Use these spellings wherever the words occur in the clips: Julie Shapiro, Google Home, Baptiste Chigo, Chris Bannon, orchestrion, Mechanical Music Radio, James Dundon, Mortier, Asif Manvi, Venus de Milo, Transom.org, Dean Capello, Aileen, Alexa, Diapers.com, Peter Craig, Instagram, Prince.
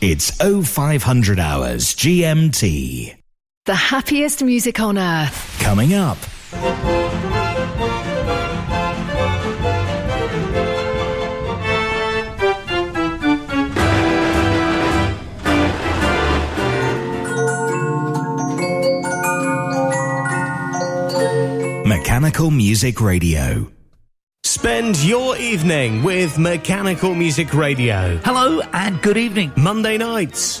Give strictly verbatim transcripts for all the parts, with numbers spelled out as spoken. It's oh five hundred hours G M T. The happiest music on earth. Coming up. Mechanical Music Radio. Spend your evening with Mechanical Music Radio. Hello and good evening. Monday nights,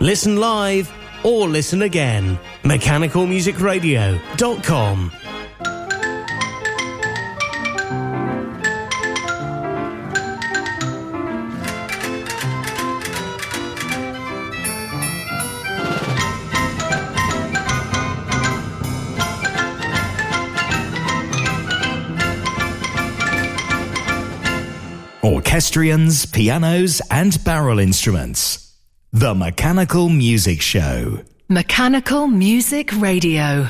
Listen live or listen again. mechanical music radio dot com. Orchestrions, pianos and barrel instruments. The Mechanical Music Show. Mechanical Music Radio.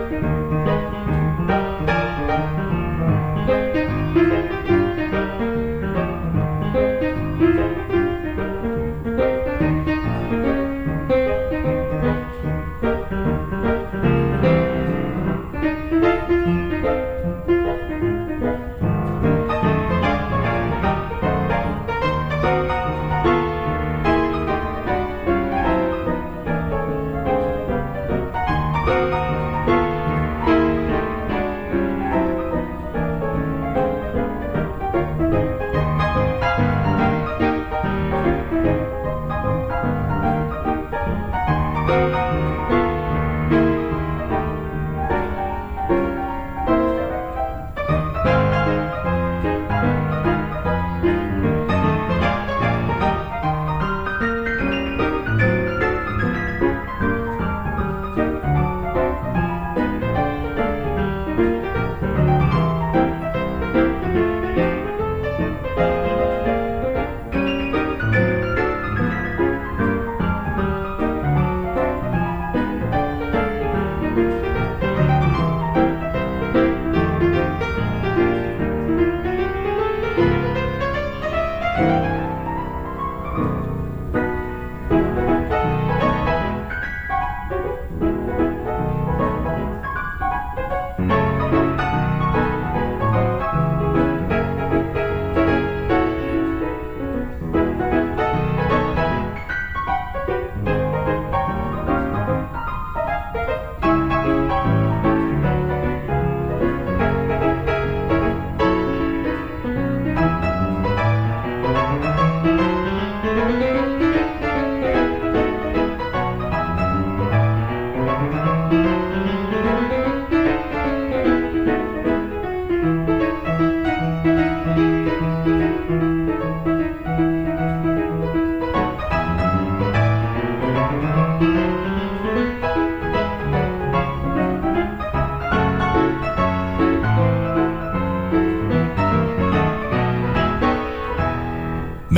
Thank you.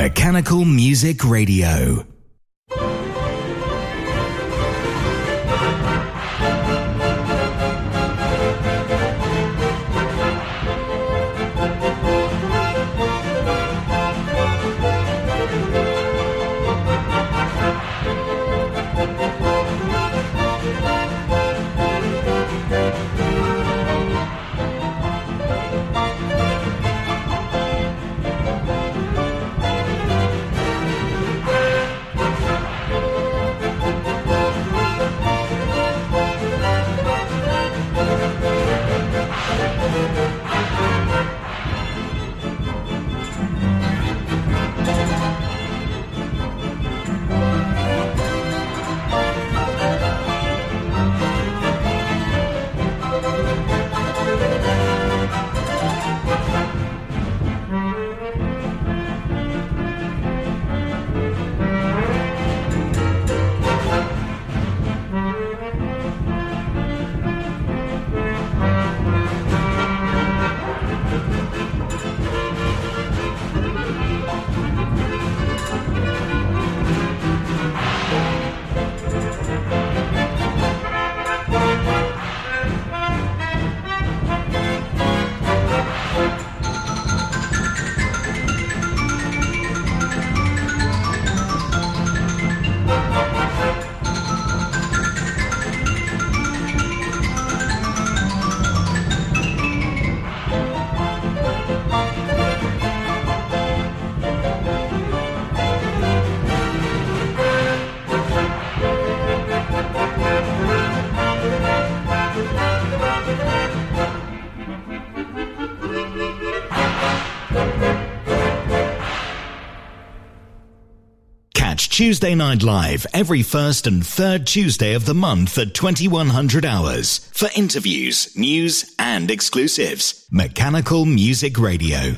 Mechanical Music Radio. Tuesday Night Live every first and third Tuesday of the month at twenty-one hundred hours for interviews, news and exclusives. Mechanical Music Radio.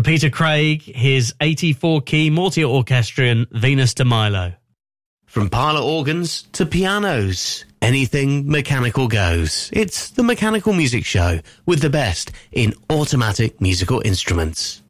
From Peter Craig, his eighty-four key Mortier orchestrion, Venus de Milo. From parlour organs to pianos, anything mechanical goes. It's the Mechanical Music Show with the best in automatic musical instruments.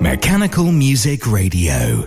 Mechanical Music Radio.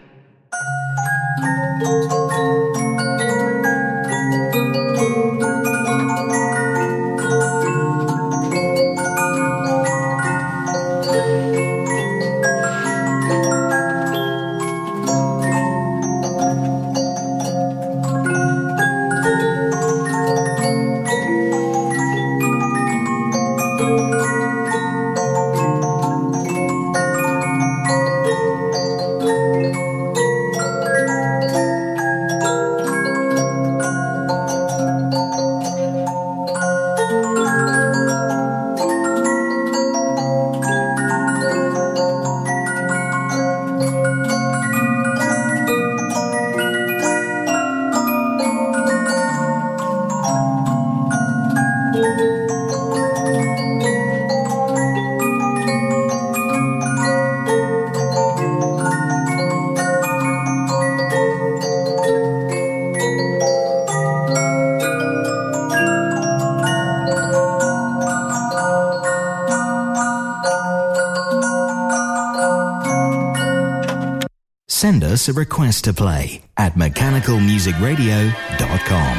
send us a request to play at mechanical music radio dot com.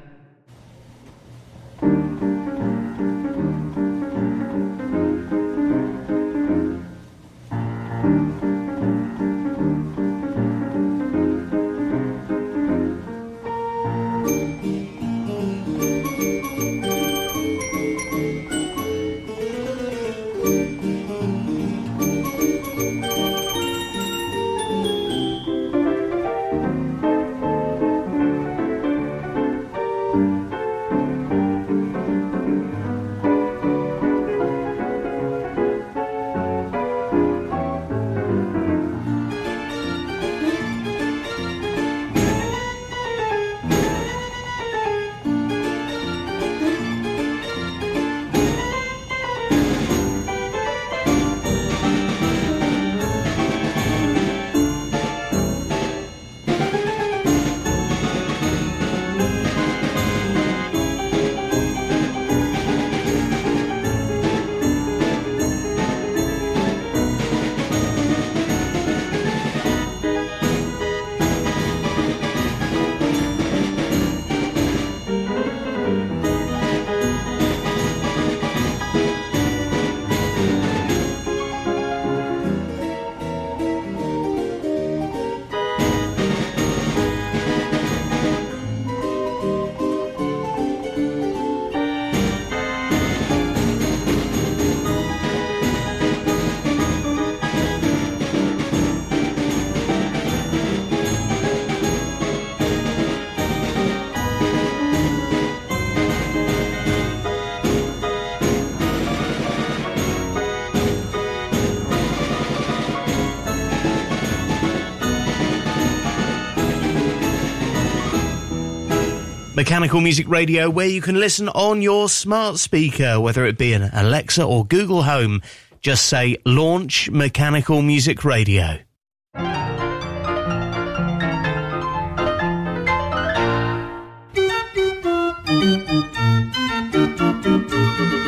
Mechanical Music Radio, where you can listen on your smart speaker, whether it be an Alexa or Google Home. Just say, launch Mechanical Music Radio.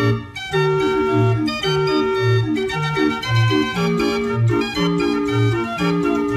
Mechanical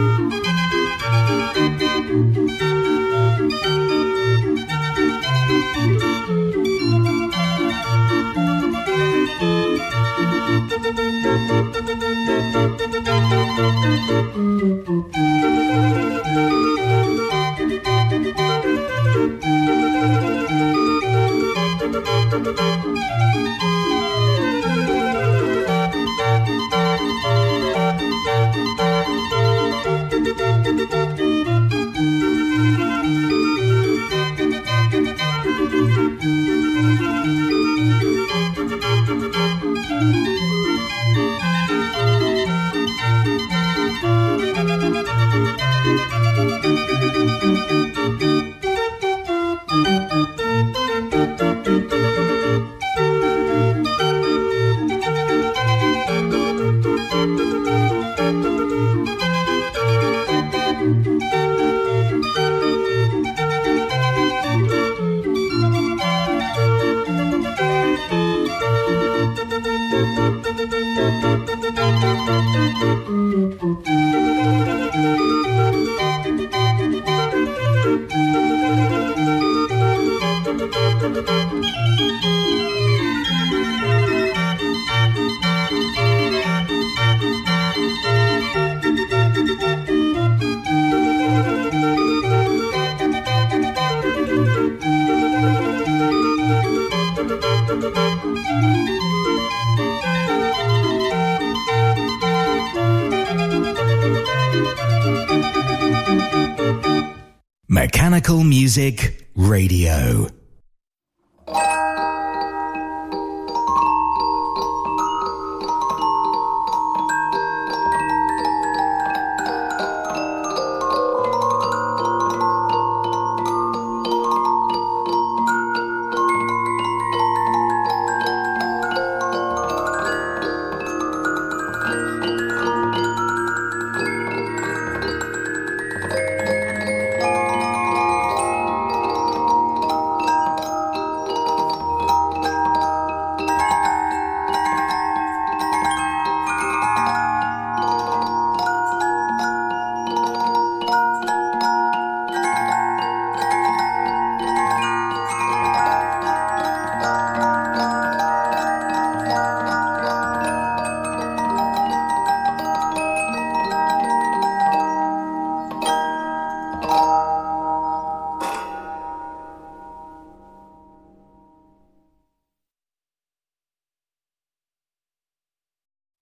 Music Radio.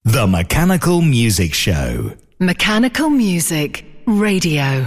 The Mechanical Music Show. Mechanical Music Radio.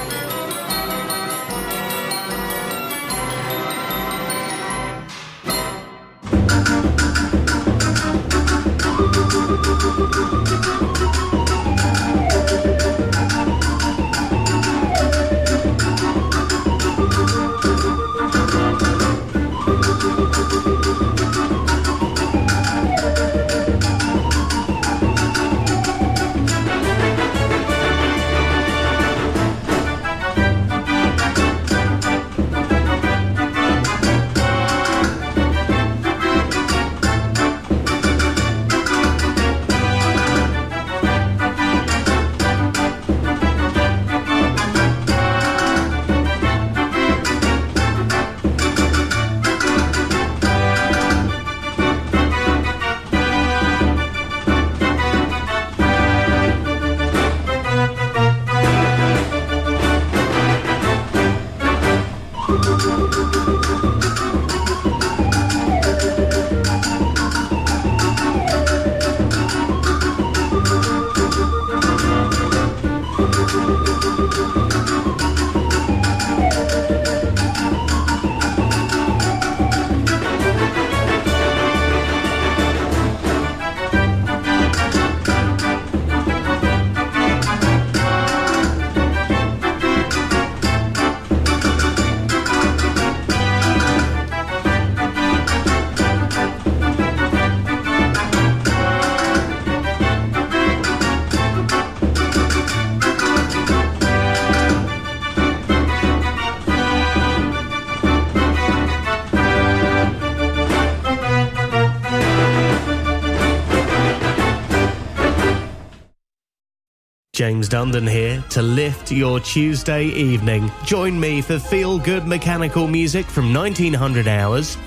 James Dundon here to lift your Tuesday evening. Join me for feel-good mechanical music from nineteen hundred hours.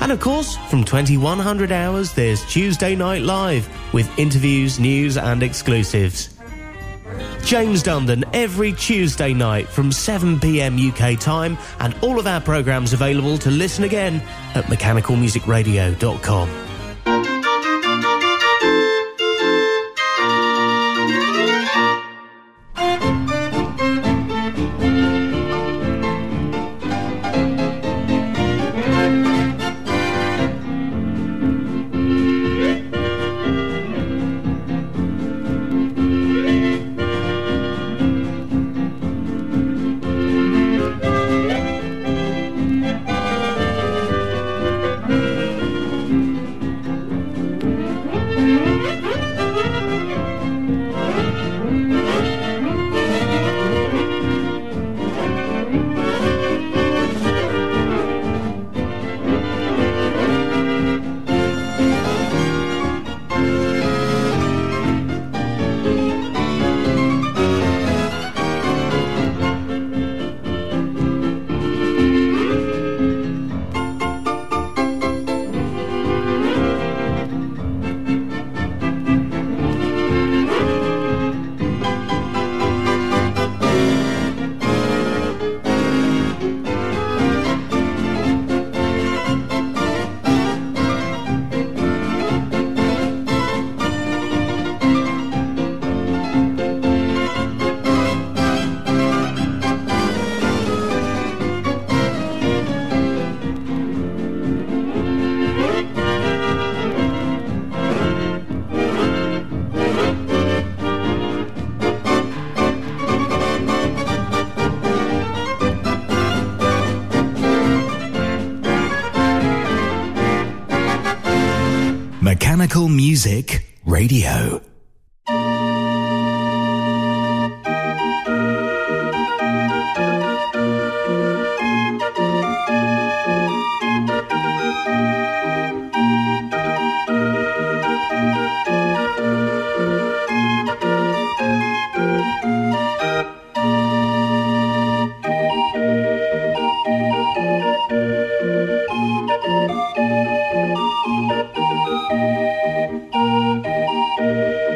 And of course, from twenty-one hundred hours, there's Tuesday Night Live with interviews, news and exclusives. James Dundon every Tuesday night from seven p.m. U K time, and all of our programmes available to listen again at mechanical music radio dot com. Mechanical Music Radio. Thank you.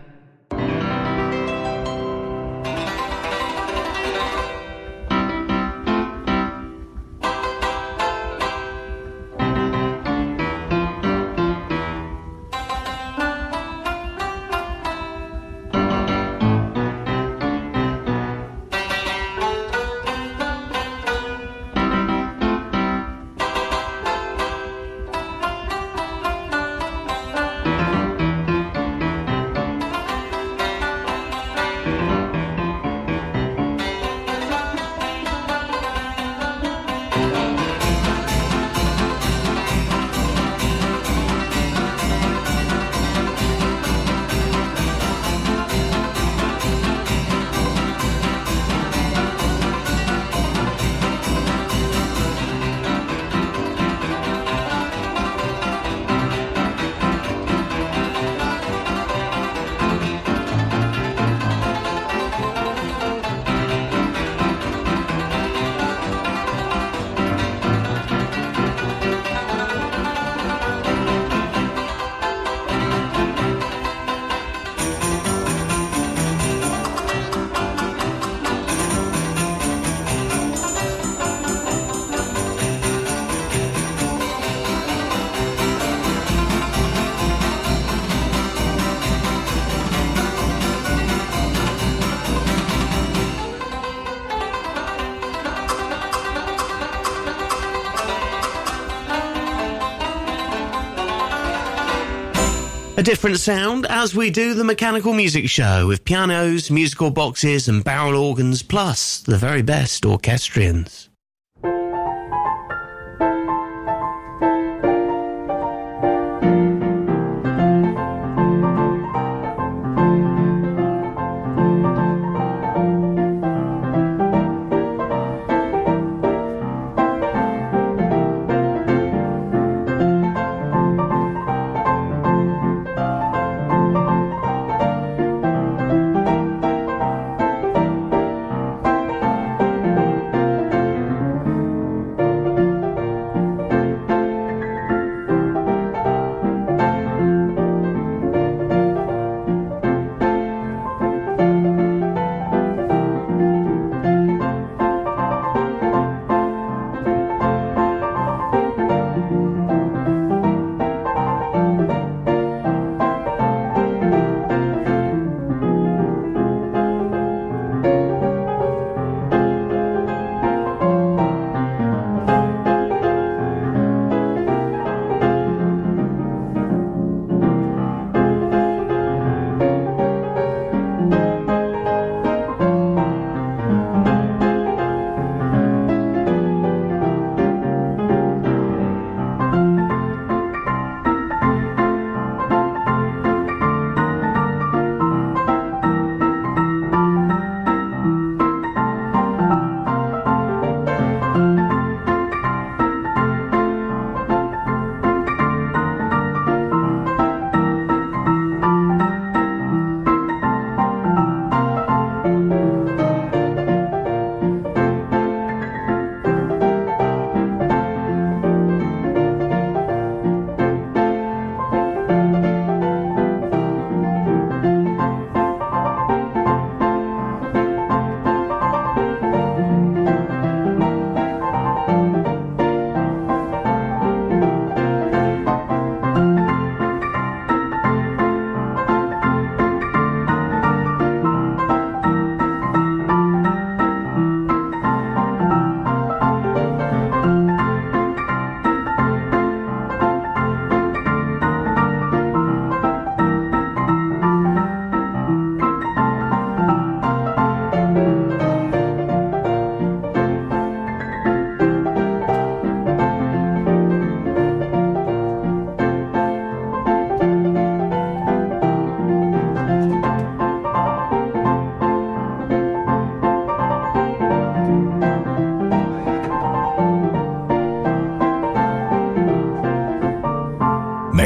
A different sound as we do the Mechanical Music Show with pianos, musical boxes and barrel organs, plus the very best orchestrions.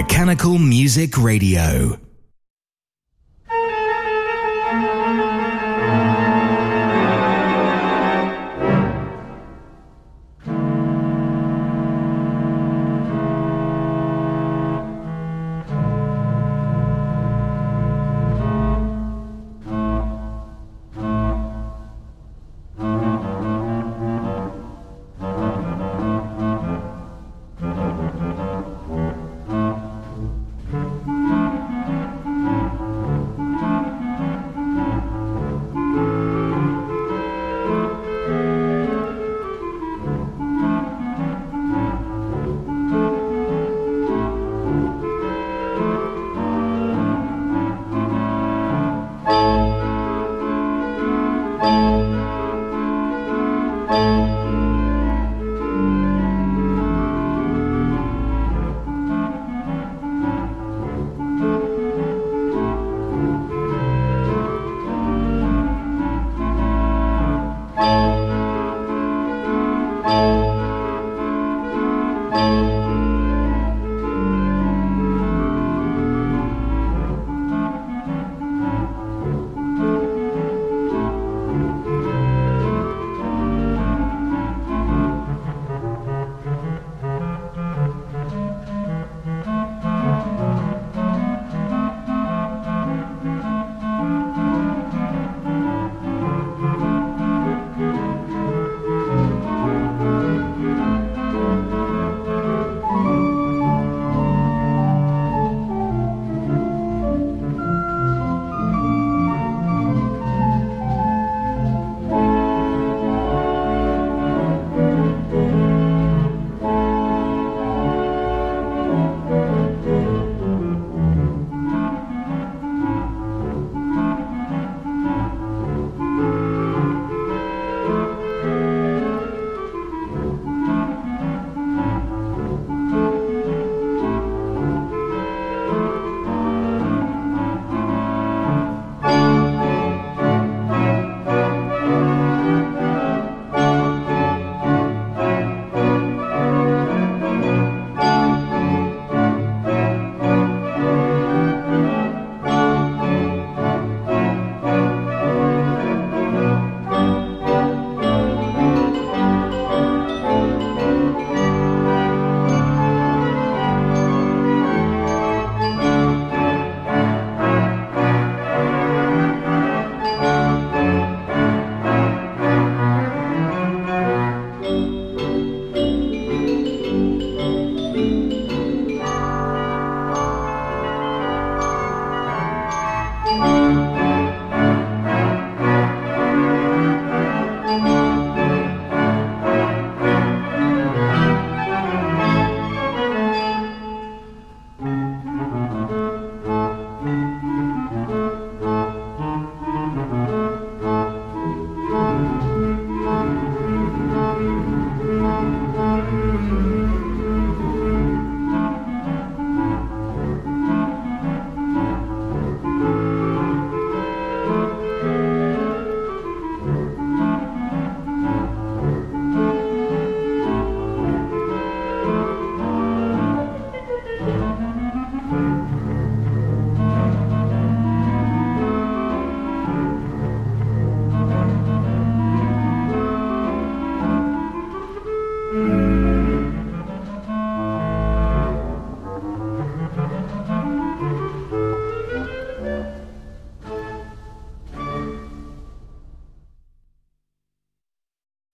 Mechanical Music Radio.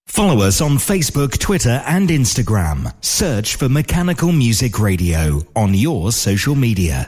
Follow us on Facebook, Twitter, and Instagram. Search for Mechanical Music Radio on your social media.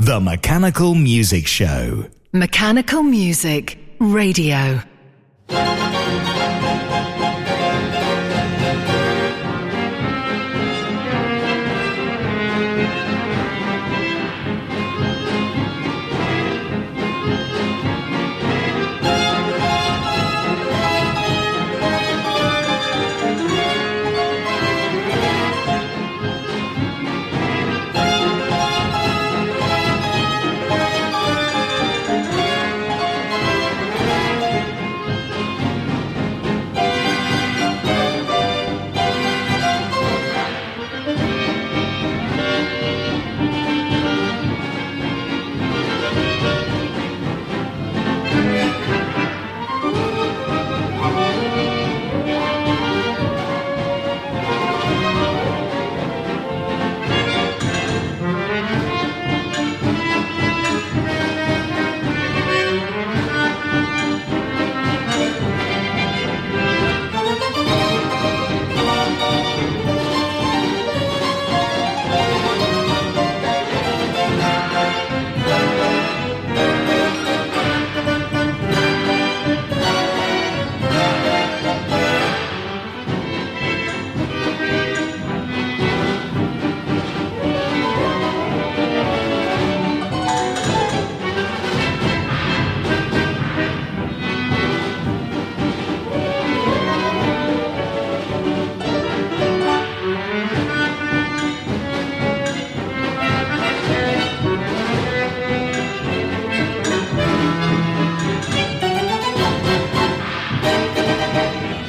The Mechanical Music Show. Mechanical Music Radio.